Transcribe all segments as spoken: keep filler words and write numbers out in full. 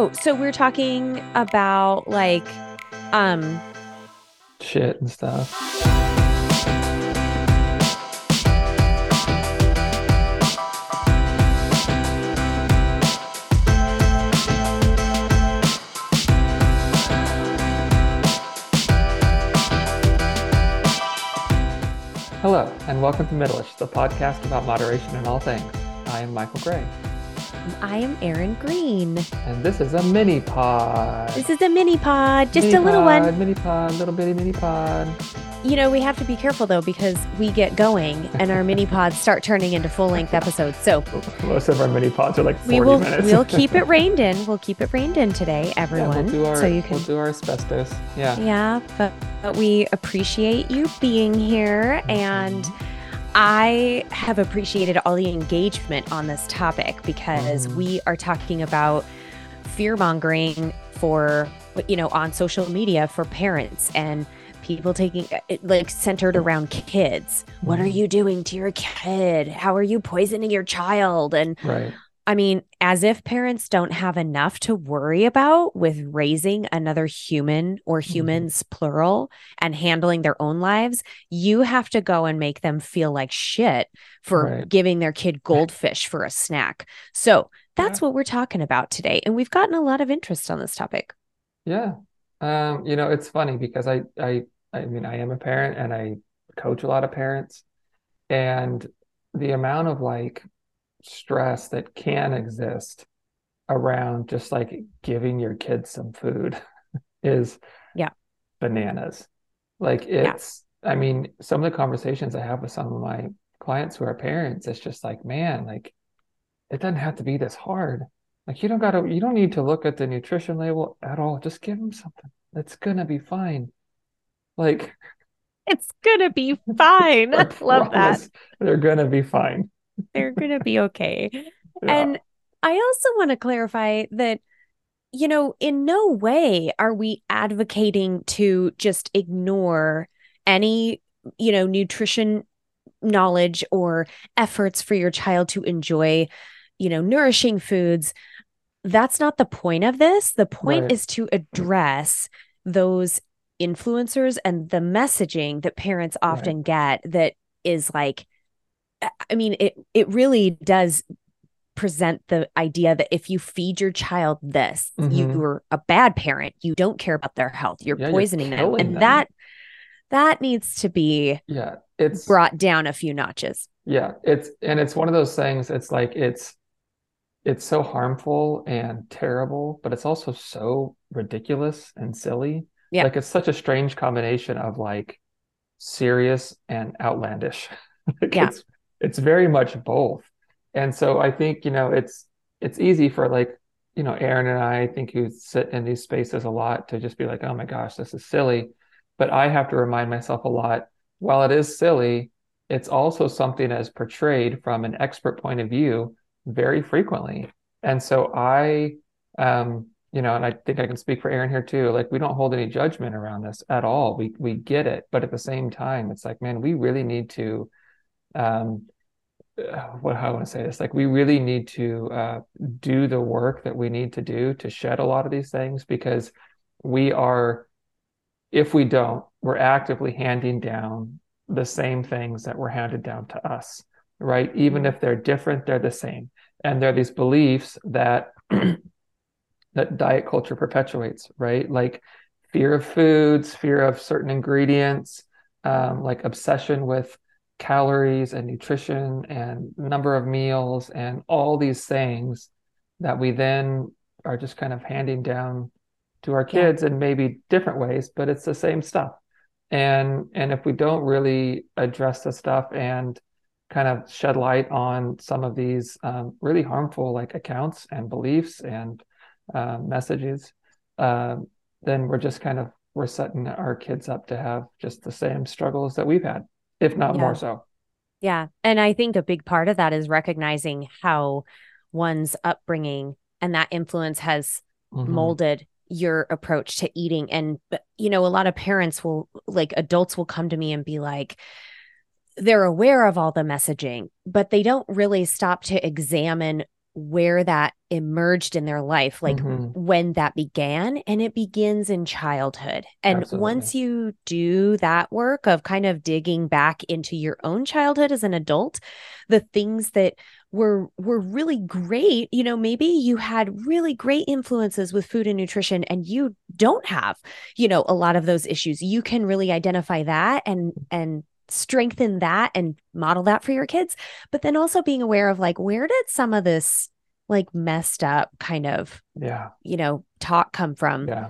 Oh, so we're talking about like um shit and stuff. Hello, and welcome to Middleish, the podcast about moderation in all things. I am Michael Gray. I am Erin Green. And this is a mini pod. This is a mini pod. Just mini a little pod, one. Mini pod, little bitty mini pod. You know, we have to be careful though, because we get going and our mini pods start turning into full length episodes. So most of our mini pods are like forty we will, minutes. We'll keep it reined in. We'll keep it reined in today, everyone. Yeah, we'll do our, so you can, we'll do our asbestos. Yeah. Yeah. But, but we appreciate you being here, and I have appreciated all the engagement on this topic because mm. we are talking about fear-mongering for, you know, on social media for parents and people taking it, like, centered around kids. Mm. What are you doing to your kid? How are you poisoning your child? And right. I mean, as if parents don't have enough to worry about with raising another human or humans, mm. plural, and handling their own lives, you have to go and make them feel like shit for right. giving their kid goldfish for a snack. So that's yeah. what we're talking about today. And we've gotten a lot of interest on this topic. Yeah. Um, you know, it's funny because I, I, I mean, I am a parent and I coach a lot of parents, and the amount of like stress that can exist around just like giving your kids some food is yeah bananas. Like it's yeah. I mean, some of the conversations I have with some of my clients who are parents, it's just like, man, like it doesn't have to be this hard. Like you don't gotta you don't need to look at the nutrition label at all. Just give them something. It's gonna be fine. Like it's gonna be fine. I love that. They're gonna be fine. They're going to be okay. Yeah. And I also want to clarify that, you know, in no way are we advocating to just ignore any, you know, nutrition knowledge or efforts for your child to enjoy, you know, nourishing foods. That's not the point of this. The point right. is to address those influencers and the messaging that parents often right. get that is like, I mean, it, it really does present the idea that if you feed your child this, mm-hmm. you are a bad parent. You don't care about their health. You're yeah, poisoning you're them. And them. that that needs to be yeah, it's brought down a few notches. Yeah, it's and it's one of those things. It's like it's it's so harmful and terrible, but it's also so ridiculous and silly. Yeah. Like it's such a strange combination of like serious and outlandish. like yeah. It's, It's very much both. And so I think, you know, it's, it's easy for like, you know, Erin and I, I think who sit in these spaces a lot to just be like, oh my gosh, this is silly. But I have to remind myself a lot, while it is silly, it's also something that is portrayed from an expert point of view very frequently. And so I, um, you know, and I think I can speak for Erin here too. Like we don't hold any judgment around this at all. We, we get it. But at the same time, it's like, man, we really need to, um what how I want to say this like we really need to uh do the work that we need to do to shed a lot of these things, because we are, if we don't, we're actively handing down the same things that were handed down to us, right? Even if they're different, they're the same. And there are these beliefs that that diet culture perpetuates, right? Like fear of foods, fear of certain ingredients, um like obsession with calories and nutrition and number of meals and all these things that we then are just kind of handing down to our kids yeah. in maybe different ways, but it's the same stuff. And and if we don't really address the stuff and kind of shed light on some of these um, really harmful like accounts and beliefs and uh, messages, uh, then we're just kind of, we're setting our kids up to have just the same struggles that we've had, if not yeah. more so. Yeah. And I think a big part of that is recognizing how one's upbringing and that influence has mm-hmm. molded your approach to eating. And, you know, a lot of parents will, like adults will come to me and be like, they're aware of all the messaging, but they don't really stop to examine where that emerged in their life, like mm-hmm. when that began, and it begins in childhood. And Absolutely. Once you do that work of kind of digging back into your own childhood as an adult, the things that were were really great, you know, maybe you had really great influences with food and nutrition and you don't have, you know, a lot of those issues. You can really identify that and and strengthen that and model that for your kids. But then also being aware of like, where did some of this like messed up kind of, yeah, you know, talk come from? Yeah.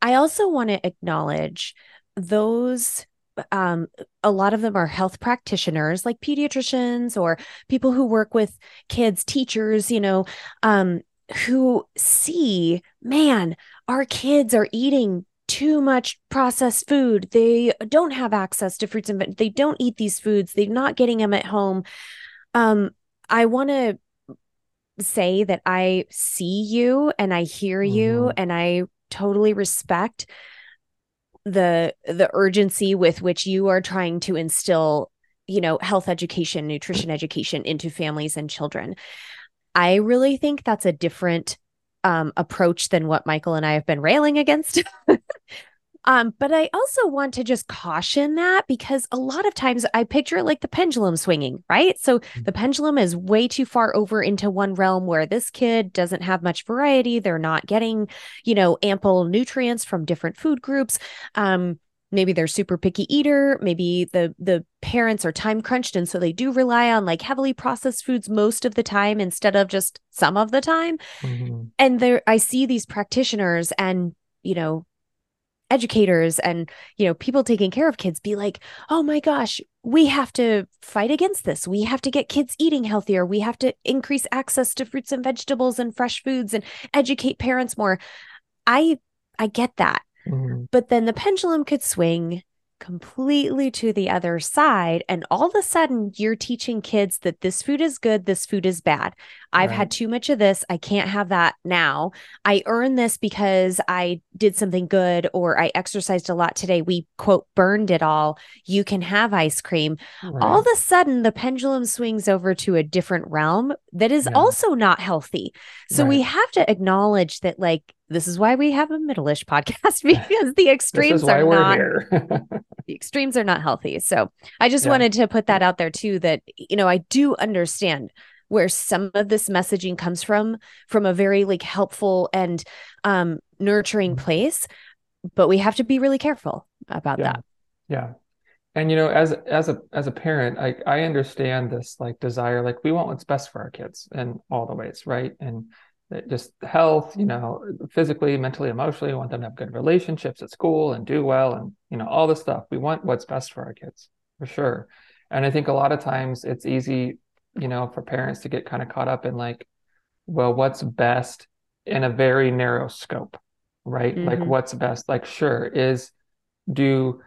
I also want to acknowledge those, um, a lot of them are health practitioners, like pediatricians or people who work with kids, teachers, you know, um, who see, man, our kids are eating too much processed food. They don't have access to fruits and vegetables. They don't eat these foods. They're not getting them at home. Um, I want to say that I see you and I hear you, mm. and I totally respect the the urgency with which you are trying to instill, you know, health education, nutrition education into families and children. I really think that's a different Um, approach than what Michael and I have been railing against. um, but I also want to just caution that, because a lot of times I picture it like the pendulum swinging, right? So the pendulum is way too far over into one realm where this kid doesn't have much variety. They're not getting, you know, ample nutrients from different food groups. Um, maybe they're super picky eater. Maybe the the parents are time crunched. And so they do rely on like heavily processed foods most of the time instead of just some of the time. Mm-hmm. And there, I see these practitioners and, you know, educators and, you know, people taking care of kids be like, oh my gosh, we have to fight against this. We have to get kids eating healthier. We have to increase access to fruits and vegetables and fresh foods and educate parents more. I, I get that. Mm-hmm. But then the pendulum could swing completely to the other side. And all of a sudden you're teaching kids that this food is good. This food is bad. I've right. had too much of this. I can't have that now. I earned this because I did something good, or I exercised a lot today. We quote burned it all. You can have ice cream. Right. All of a sudden the pendulum swings over to a different realm that is yeah. also not healthy. So right. we have to acknowledge that, like, this is why we have a Middleish podcast, because the extremes are not the extremes are not healthy. So I just yeah. wanted to put that out there too, that, you know, I do understand where some of this messaging comes from, from a very like helpful and um, nurturing place, but we have to be really careful about yeah. that. Yeah. And, you know, as, as a, as a parent, I, I understand this like desire, like we want what's best for our kids in all the ways. Right. And, just health, you know, physically, mentally, emotionally, we want them to have good relationships at school and do well. And, you know, all this stuff, we want what's best for our kids for sure. And I think a lot of times it's easy, you know, for parents to get kind of caught up in like, well, what's best in a very narrow scope, right? Mm-hmm. Like what's best, like, sure, is do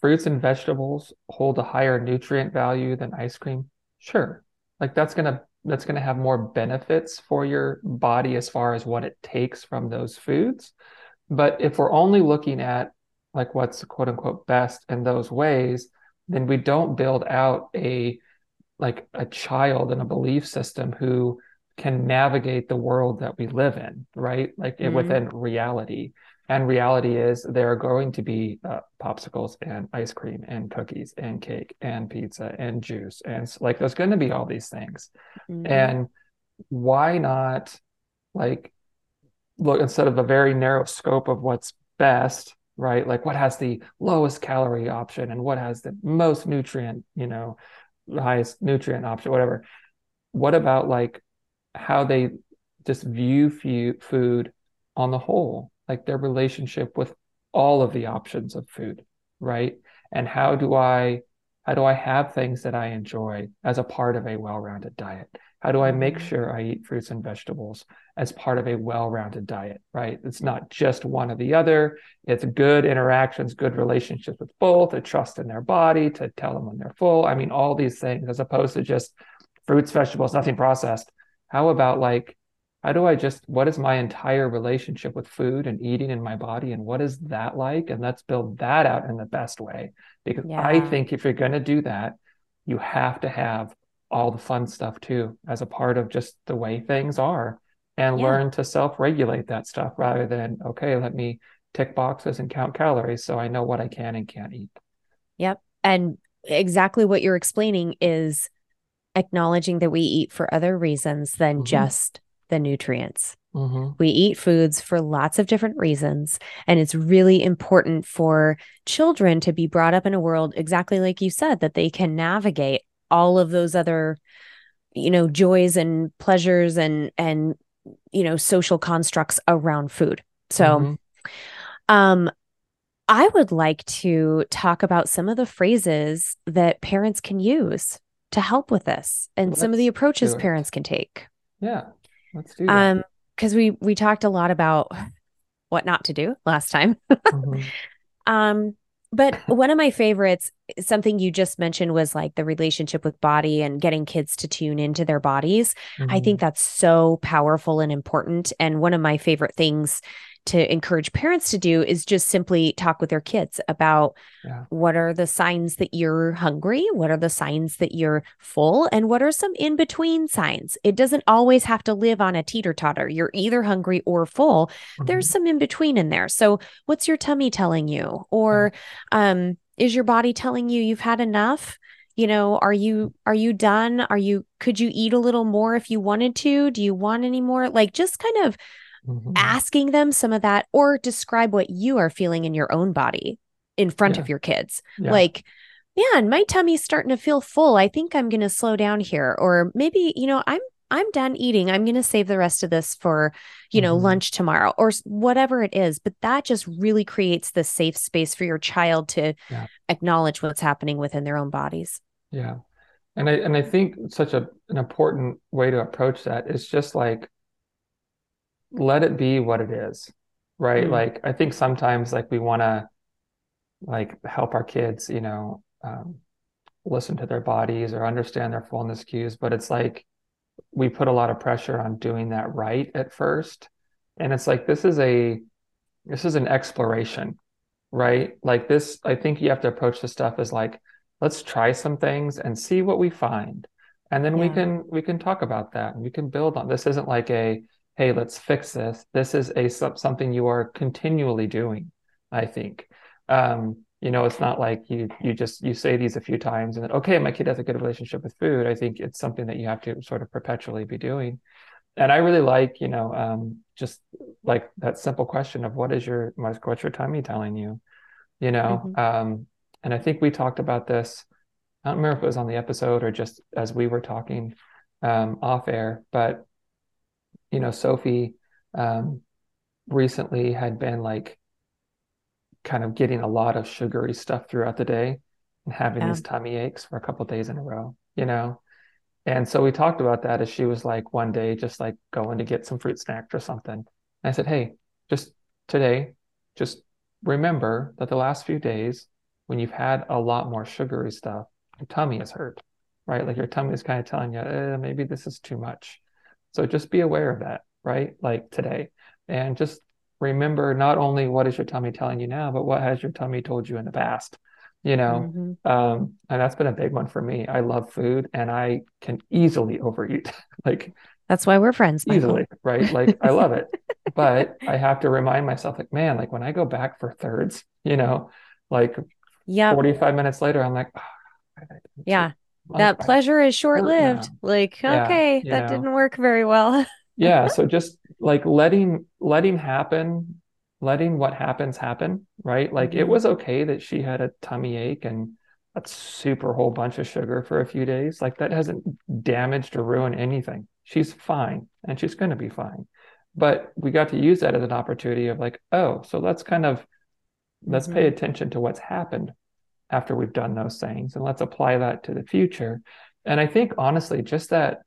fruits and vegetables hold a higher nutrient value than ice cream? Sure. Like that's going to that's going to have more benefits for your body as far as what it takes from those foods. But if we're only looking at like what's quote unquote best in those ways, then we don't build out a, like a child and a belief system who can navigate the world that we live in, right? Like mm-hmm. within reality. And reality is there are going to be uh, popsicles and ice cream and cookies and cake and pizza and juice. And like, there's going to be all these things. Mm-hmm. And why not like, look, instead of a very narrow scope of what's best, right? Like what has the lowest calorie option and what has the most nutrient, you know, highest nutrient option, whatever. What about like how they just view f- food on the whole? Like their relationship with all of the options of food, right? And how do I, how do I have things that I enjoy as a part of a well-rounded diet? How do I make sure I eat fruits and vegetables as part of a well-rounded diet, right? It's not just one or the other. It's good interactions, good relationships with both, a trust in their body, to tell them when they're full. I mean, all these things, as opposed to just fruits, vegetables, nothing processed. How about like, how do I just, what is my entire relationship with food and eating in my body? And what is that like? And let's build that out in the best way. Because yeah. I think if you're going to do that, you have to have all the fun stuff too, as a part of just the way things are, and yeah. learn to self-regulate that stuff rather than, okay, let me tick boxes and count calories so I know what I can and can't eat. Yep. And exactly what you're explaining is acknowledging that we eat for other reasons than mm-hmm. just the nutrients. Mm-hmm. We eat foods for lots of different reasons. And it's really important for children to be brought up in a world, exactly like you said, that they can navigate all of those other, you know, joys and pleasures and, and, you know, social constructs around food. So, mm-hmm. um, I would like to talk about some of the phrases that parents can use to help with this, and let's some of the approaches parents can take. Yeah. Let's do that. Um, Because we we talked a lot about what not to do last time. mm-hmm. um, but one of my favorites, something you just mentioned, was like the relationship with body and getting kids to tune into their bodies. Mm-hmm. I think that's so powerful and important. And one of my favorite things to encourage parents to do is just simply talk with their kids about yeah. what are the signs that you're hungry? What are the signs that you're full? And what are some in-between signs? It doesn't always have to live on a teeter-totter. You're either hungry or full. Mm-hmm. There's some in-between in there. So what's your tummy telling you? Or yeah. um, is your body telling you you've had enough? You know, are you, are you done? Are you, could you eat a little more if you wanted to? Do you want any more? Like just kind of mm-hmm. asking them some of that, or describe what you are feeling in your own body in front yeah. of your kids. Yeah. Like, man, my tummy's starting to feel full. I think I'm going to slow down here. Or maybe, you know, I'm, I'm done eating. I'm going to save the rest of this for, you mm-hmm. know, lunch tomorrow or whatever it is. But that just really creates the safe space for your child to yeah. acknowledge what's happening within their own bodies. Yeah. And I, and I think such a, an important way to approach that is just like, let it be what it is, right? Mm-hmm. Like, I think sometimes like we want to like help our kids, you know, um, listen to their bodies or understand their fullness cues, but it's like, we put a lot of pressure on doing that right at first. And it's like, this is a, this is an exploration, right? Like this, I think you have to approach this stuff as like, let's try some things and see what we find. And then yeah. we can, we can talk about that and we can build on. This isn't like a, hey, let's fix this. This is a something you are continually doing, I think. Um, you know, it's not like you you just, you say these a few times and then, okay, my kid has a good relationship with food. I think it's something that you have to sort of perpetually be doing. And I really like, you know, um, just like that simple question of what is your, what's your tummy telling you, you know? Mm-hmm. Um, and I think we talked about this, I don't remember if it was on the episode or just as we were talking um, off air, but you know, Sophie um, recently had been like kind of getting a lot of sugary stuff throughout the day and having yeah. these tummy aches for a couple of days in a row, you know? And so we talked about that as she was like one day, just like going to get some fruit snacks or something. And I said, hey, just today, just remember that the last few days when you've had a lot more sugary stuff, your tummy has hurt, right? Like your tummy is kind of telling you, eh, maybe this is too much. So just be aware of that, right? Like today. And just remember not only what is your tummy telling you now, but what has your tummy told you in the past, you know? Mm-hmm. Um, and that's been a big one for me. I love food and I can easily overeat. Like that's why we're friends, Michael. Easily, right? Like I love it, but I have to remind myself like, man, like when I go back for thirds, you know, like yep. forty-five minutes later, I'm like, oh, yeah. That pleasure is short-lived. Yeah. Like, okay, yeah, that know. didn't work very well. yeah. So just like letting, letting happen, letting what happens happen, right? Like it was okay that she had a tummy ache and a super whole bunch of sugar for a few days. Like that hasn't damaged or ruined anything. She's fine and she's going to be fine. But we got to use that as an opportunity of like, oh, so let's kind of, let's mm-hmm. pay attention to what's happened after we've done those things, and let's apply that to the future. And I think honestly, just that,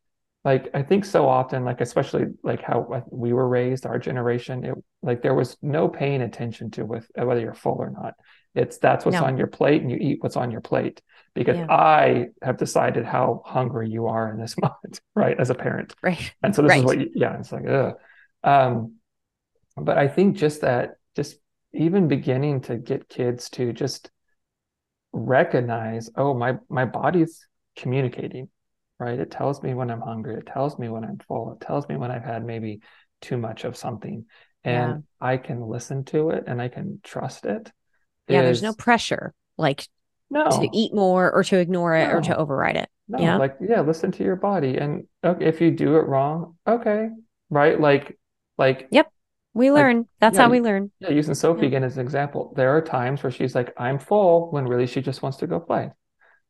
like, I think so often, like, especially like how we were raised, our generation, it like, there was no paying attention to with whether you're full or not. It's that's what's no. on your plate and you eat what's on your plate because yeah. I have decided how hungry you are in this moment, right? As a parent. Right. And so this right. is what, you, yeah, it's like, ugh. Um, but I think just that, just even beginning to get kids to just recognize, oh, my, my body's communicating, right? It tells me when I'm hungry. It tells me when I'm full. It tells me when I've had maybe too much of something. And yeah. I can listen to it and I can trust it. Yeah, is, there's no pressure, like no. to eat more or to ignore it no. or to override it. No, yeah? like, yeah, listen to your body. And okay, if you do it wrong, okay, right? Like, like. Yep, we learn. Like, That's yeah, how we learn. Yeah, using Sophie yeah. again as an example. There are times where she's like, I'm full, when really she just wants to go play.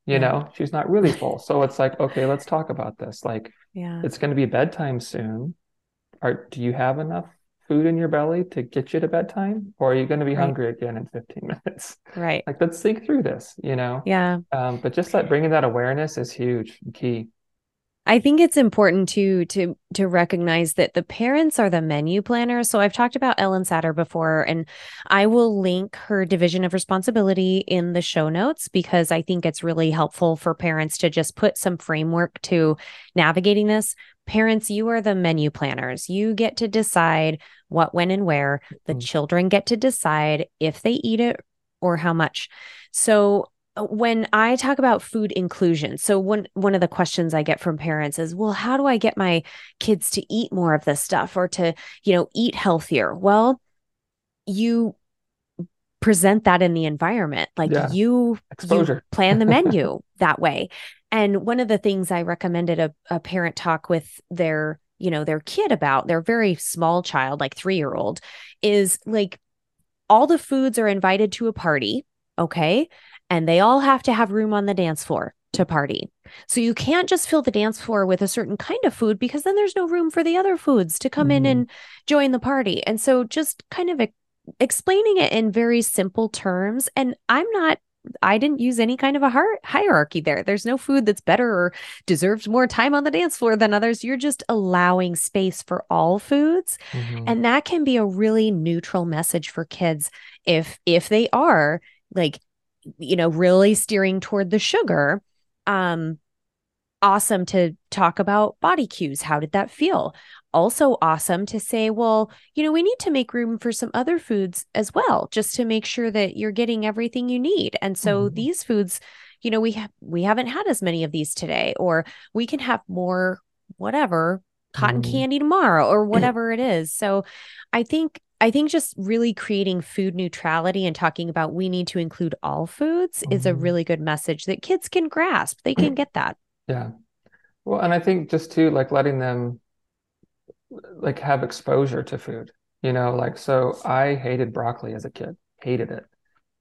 You yeah. know, she's not really full. So it's like, okay, let's talk about this. Like, yeah. it's going to be bedtime soon. Are, do you have enough food in your belly to get you to bedtime, or are you going to be right. hungry again in fifteen minutes? Right. Like, let's think through this, you know? Yeah. Um, but just like bringing that awareness is huge and key. I think it's important to, to, to recognize that the parents are the menu planners. So I've talked about Ellen Satter before, and I will link her Division of Responsibility in the show notes, because I think it's really helpful for parents to just put some framework to navigating this. Parents, you are the menu planners. You get to decide what, when, and where. The mm-hmm. children get to decide if they eat it or how much. So when I talk about food inclusion, so one, one of the questions I get from parents is, well, how do I get my kids to eat more of this stuff, or to, you know, eat healthier? Well, you present that in the environment, like yeah. you, you plan the menu that way. And one of the things I recommended a, a parent talk with their, you know, their kid about, their very small child, like three-year-old, is like, all the foods are invited to a party. Okay. And they all have to have room on the dance floor to party. So you can't just fill the dance floor with a certain kind of food, because then there's no room for the other foods to come mm. in and join the party. And so just kind of e- explaining it in very simple terms. And I'm not, I didn't use any kind of a hi- hierarchy there. There's no food that's better or deserves more time on the dance floor than others. You're just allowing space for all foods. Mm-hmm. And that can be a really neutral message for kids if, if they are like, you know, really steering toward the sugar. Um, awesome to talk about body cues. How did that feel? Also awesome to say, well, you know, we need to make room for some other foods as well, just to make sure that you're getting everything you need. And so mm-hmm. these foods, you know, we ha- we haven't had as many of these today, or we can have more, whatever, cotton mm-hmm. candy tomorrow, or whatever it is. So I think I think just really creating food neutrality and talking about we need to include all foods mm-hmm. is a really good message that kids can grasp. They can get that. Yeah. Well, and I think just too, like letting them like have exposure to food, you know, like, so I hated broccoli as a kid, hated it.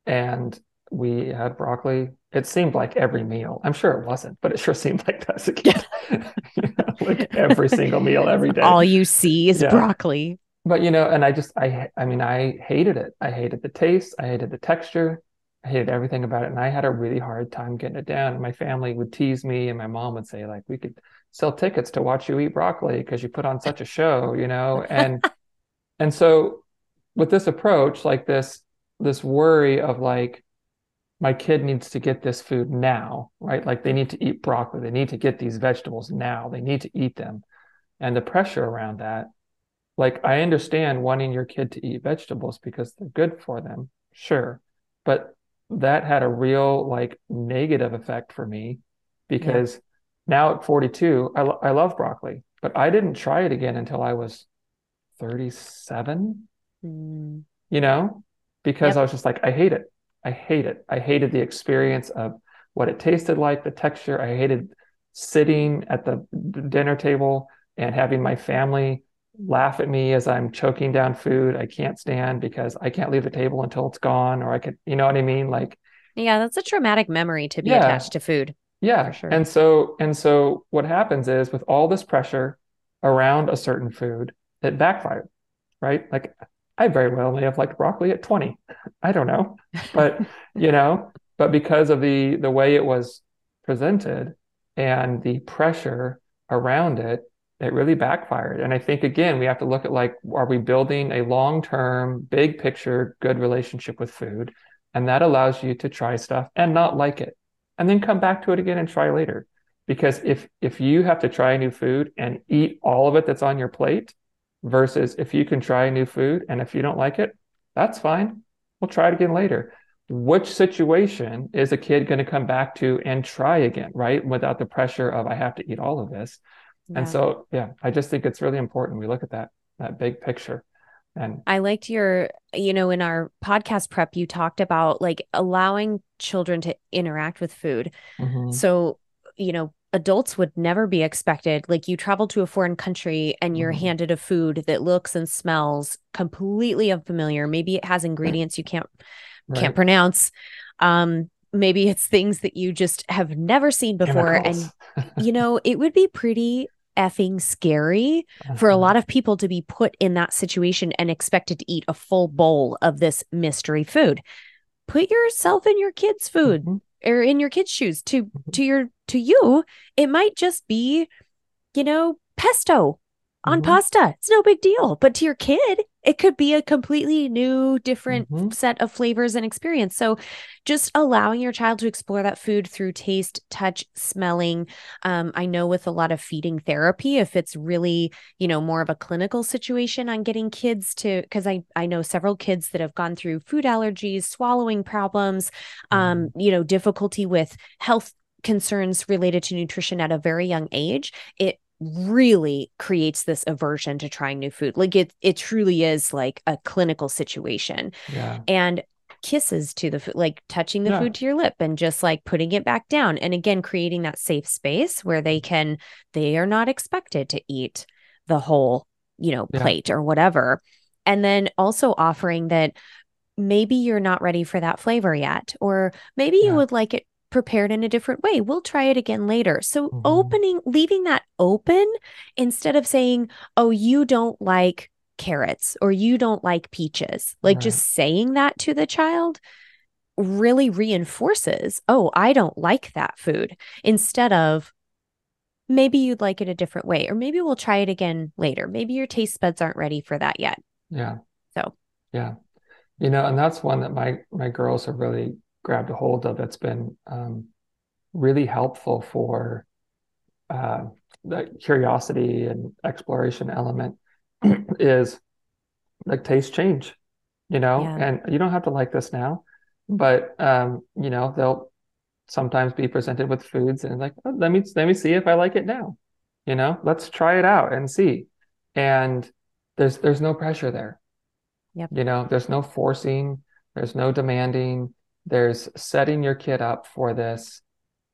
And we had broccoli. It seemed like every meal. I'm sure it wasn't, but it sure seemed like that as a kid. You know, like every single meal, every day. All you see is yeah. broccoli. But, you know, and I just, I, I mean, I hated it. I hated the taste. I hated the texture. I hated everything about it. And I had a really hard time getting it down. And my family would tease me. And my mom would say, like, we could sell tickets to watch you eat broccoli because you put on such a show, you know? And, and so with this approach, like this, this worry of like, my kid needs to get this food now, right? Like they need to eat broccoli. They need to get these vegetables now. They need to eat them. And the pressure around that. Like, I understand wanting your kid to eat vegetables because they're good for them, sure. But that had a real, like, negative effect for me, because yeah. now at forty-two, I, lo- I love broccoli. But I didn't try it again until I was thirty-seven, mm. you know, because yep. I was just like, I hate it. I hate it. I hated the experience of what it tasted like, the texture. I hated sitting at the dinner table and having my family laugh at me as I'm choking down food I can't stand, because I can't leave the table until it's gone, or I could, you know what I mean? Like, yeah, that's a traumatic memory to be yeah, attached to food. Yeah. For sure. And so, and so what happens is with all this pressure around a certain food, it backfired, right? Like I very well may have liked broccoli at twenty. I don't know, but you know, but because of the, the way it was presented and the pressure around it, it really backfired. And I think, again, we have to look at like, are we building a long-term, big picture, good relationship with food? And that allows you to try stuff and not like it, and then come back to it again and try later. Because if, if you have to try a new food and eat all of it that's on your plate, versus if you can try a new food and if you don't like it, that's fine. We'll try it again later. which situation is a kid going to come back to and try again, right? Without the pressure of, I have to eat all of this. Yeah. And so, yeah, I just think it's really important. We look at that, that big picture. And I liked your, you know, in our podcast prep, you talked about like allowing children to interact with food. Mm-hmm. So, you know, adults would never be expected. Like you travel to a foreign country and you're mm-hmm. handed a food that looks and smells completely unfamiliar. Maybe it has ingredients you can't, right. can't pronounce. Um, maybe it's things that you just have never seen before. Chemicals. And, you know, it would be pretty effing scary uh-huh. for a lot of people to be put in that situation and expected to eat a full bowl of this mystery food. Put yourself in your kids' food mm-hmm. or in your kids' shoes. To mm-hmm. to your to you, it might just be, you know, pesto on mm-hmm. pasta. It's no big deal. But to your kid, it could be a completely new, different mm-hmm. set of flavors and experience. So just allowing your child to explore that food through taste, touch, smelling. Um, I know with a lot of feeding therapy, if it's really, you know, more of a clinical situation on getting kids to, because I, I know several kids that have gone through food allergies, swallowing problems, um, mm-hmm. you know, difficulty with health concerns related to nutrition at a very young age. It really creates this aversion to trying new food. Like it, it truly is like a clinical situation. Yeah. And kisses to the food, like touching the yeah. food to your lip and just like putting it back down. And again, creating that safe space where they can, they are not expected to eat the whole, you know, plate yeah. or whatever. And then also offering that maybe you're not ready for that flavor yet, or maybe you yeah. would like it prepared in a different way. We'll try it again later. So mm-hmm. opening, leaving that open instead of saying, oh, you don't like carrots or you don't like peaches, like right. just saying that to the child really reinforces, oh, I don't like that food, instead of maybe you'd like it a different way, or maybe we'll try it again later. Maybe your taste buds aren't ready for that yet. Yeah. So, yeah, you know, and that's one that my, my girls are really grabbed a hold of. That's been um, really helpful for uh, the curiosity and exploration element is like taste change, you know, yeah. and you don't have to like this now, but um, you know, they'll sometimes be presented with foods and like, oh, let me, let me see if I like it now, you know, let's try it out and see. And there's, there's no pressure there. Yep. You know, there's no forcing, there's no demanding. There's setting your kid up for this.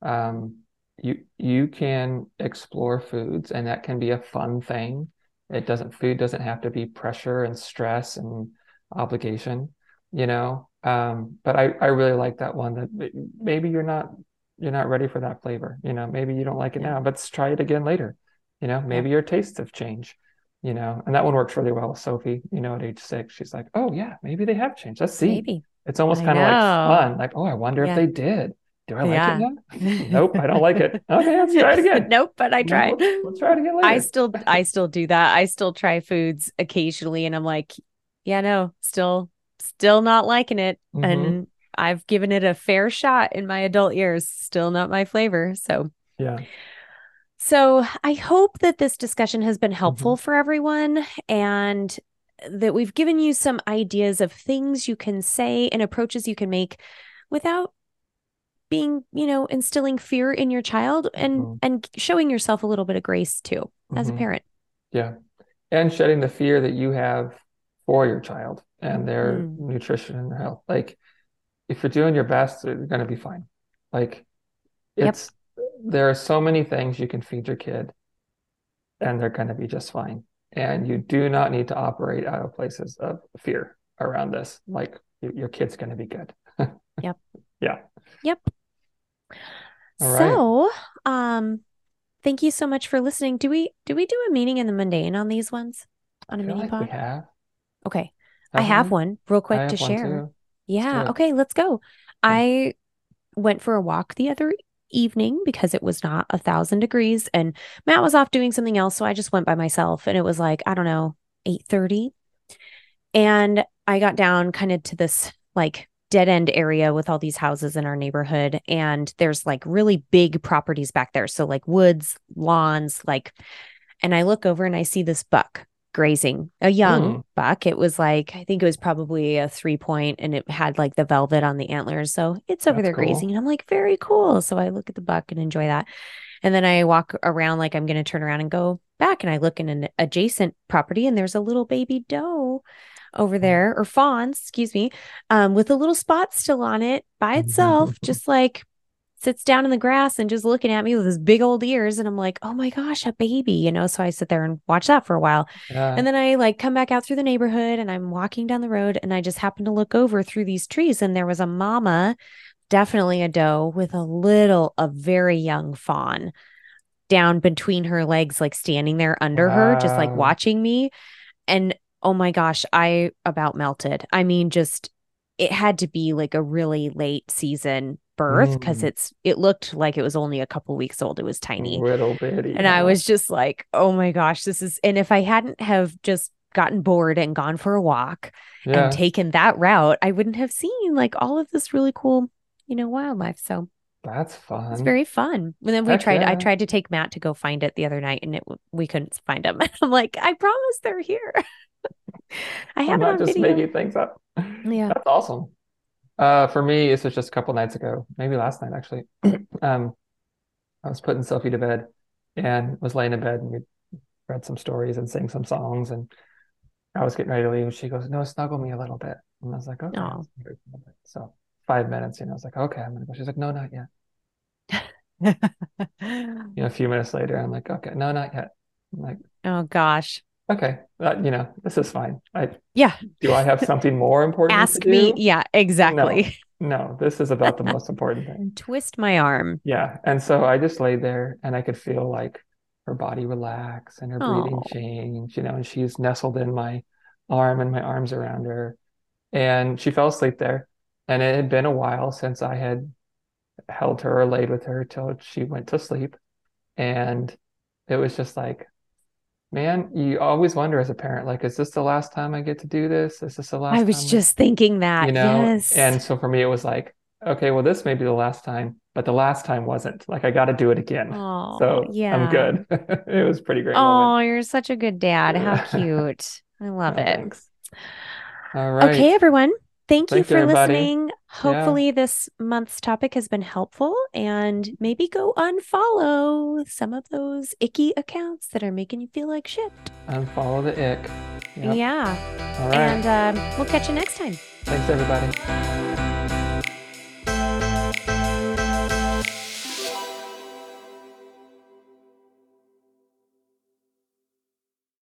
Um, you you can explore foods, and that can be a fun thing. It doesn't food doesn't have to be pressure and stress and obligation, you know. Um, but I, I really like that one. That maybe you're not you're not ready for that flavor. You know, maybe you don't like it now, but let's try it again later. You know, maybe your tastes have changed. You know, and that one works really well with Sophie. You know, at age six, she's like, oh yeah, maybe they have changed. Let's see. Maybe. It's almost kind of like fun. Like, oh, I wonder yeah. if they did. Do I like yeah. it now? Nope, I don't like it. Okay, let's try it again. Nope, but I tried. We'll, we'll try it again later. I still, I still do that. I still try foods occasionally, and I'm like, yeah, no, still, still not liking it. Mm-hmm. And I've given it a fair shot in my adult years. Still not my flavor. So yeah. So I hope that this discussion has been helpful mm-hmm. for everyone, and that we've given you some ideas of things you can say and approaches you can make without being, you know, instilling fear in your child, and, mm-hmm. and showing yourself a little bit of grace too, mm-hmm. as a parent. Yeah. And shedding the fear that you have for your child and their mm-hmm. nutrition and their health. Like if you're doing your best, you're going to be fine. Like it's, yep. there are so many things you can feed your kid and they're going to be just fine. And you do not need to operate out of places of fear around this. Like your kid's going to be good. Yep. Yeah. Yep. All so, right. um, thank you so much for listening. Do we, do we do a meaning in the mundane on these ones on I a mini like pod? We have. Okay. Have I have we? one real quick to share. Yeah. Let's okay. Let's go. I went for a walk the other evening because it was not a thousand degrees and Matt was off doing something else. So I just went by myself, and it was like, I don't know, eight thirty. And I got down kind of to this like dead end area with all these houses in our neighborhood. And there's like really big properties back there. So like woods, lawns, like, and I look over and I see this buck grazing a young mm. buck. It was like, I think it was probably a three point and it had like the velvet on the antlers. So it's over That's there cool. grazing. And I'm like, very cool. So I look at the buck and enjoy that. And then I walk around, like I'm going to turn around and go back. And I look in an adjacent property and there's a little baby doe over there, or fawns, excuse me, um, with a little spot still on it by itself, just like sits down in the grass and just looking at me with his big old ears. And I'm like, oh my gosh, a baby, you know? So I sit there and watch that for a while. Yeah. And then I like come back out through the neighborhood and I'm walking down the road and I just happen to look over through these trees and there was a mama, definitely a doe with a little, a very young fawn down between her legs, like standing there under wow. her, just like watching me. And oh my gosh, I about melted. I mean, just, it had to be like a really late season birth because mm. it's it looked like it was only a couple weeks old. It was tiny, little bitty, and I was just like, oh my gosh, this is. And if I hadn't have just gotten bored and gone for a walk yeah. and taken that route, I wouldn't have seen like all of this really cool, you know, wildlife. So that's fun. It's very fun. And then we Heck tried. Yeah. I tried to take Matt to go find it the other night, and it we couldn't find him. And I'm like, I promise they're here. I have not just video. Making things up. Yeah, that's awesome. Uh, for me, this was just a couple nights ago, maybe last night, actually. um, I was putting Sophie to bed and was laying in bed and we read some stories and sang some songs. And I was getting ready to leave. And she goes, no, snuggle me a little bit. And I was like, okay. Aww. So five minutes. And I was like, okay, I'm going to go. She's like, no, not yet. You know, a few minutes later, I'm like, okay, no, not yet. I'm like, oh, gosh. Okay, uh, you know, this is fine. I, yeah. Do I have something more important Ask to me. Do? Yeah, exactly. No, no, this is about the most important thing. Twist my arm. Yeah. And so I just laid there and I could feel like her body relax and her breathing Aww. Change, you know, and she's nestled in my arm and my arms around her. And she fell asleep there. And it had been a while since I had held her or laid with her till she went to sleep. And it was just like, man, you always wonder as a parent, like, is this the last time I get to do this? Is this the last time? I was time? just thinking that, you know? Yes. And so for me, it was like, okay, well, this may be the last time, but the last time wasn't. Like, I got to do it again. Oh, so yeah. I'm good. It was pretty great. Oh, moment. You're such a good dad. Yeah. How cute. I love oh, it. Thanks. All right. Okay, everyone. Thank, Thank you for everybody. listening. Hopefully yeah. this month's topic has been helpful, and maybe go unfollow some of those icky accounts that are making you feel like shit. Unfollow the ick. Yep. Yeah. All right. And um, we'll catch you next time. Thanks, everybody.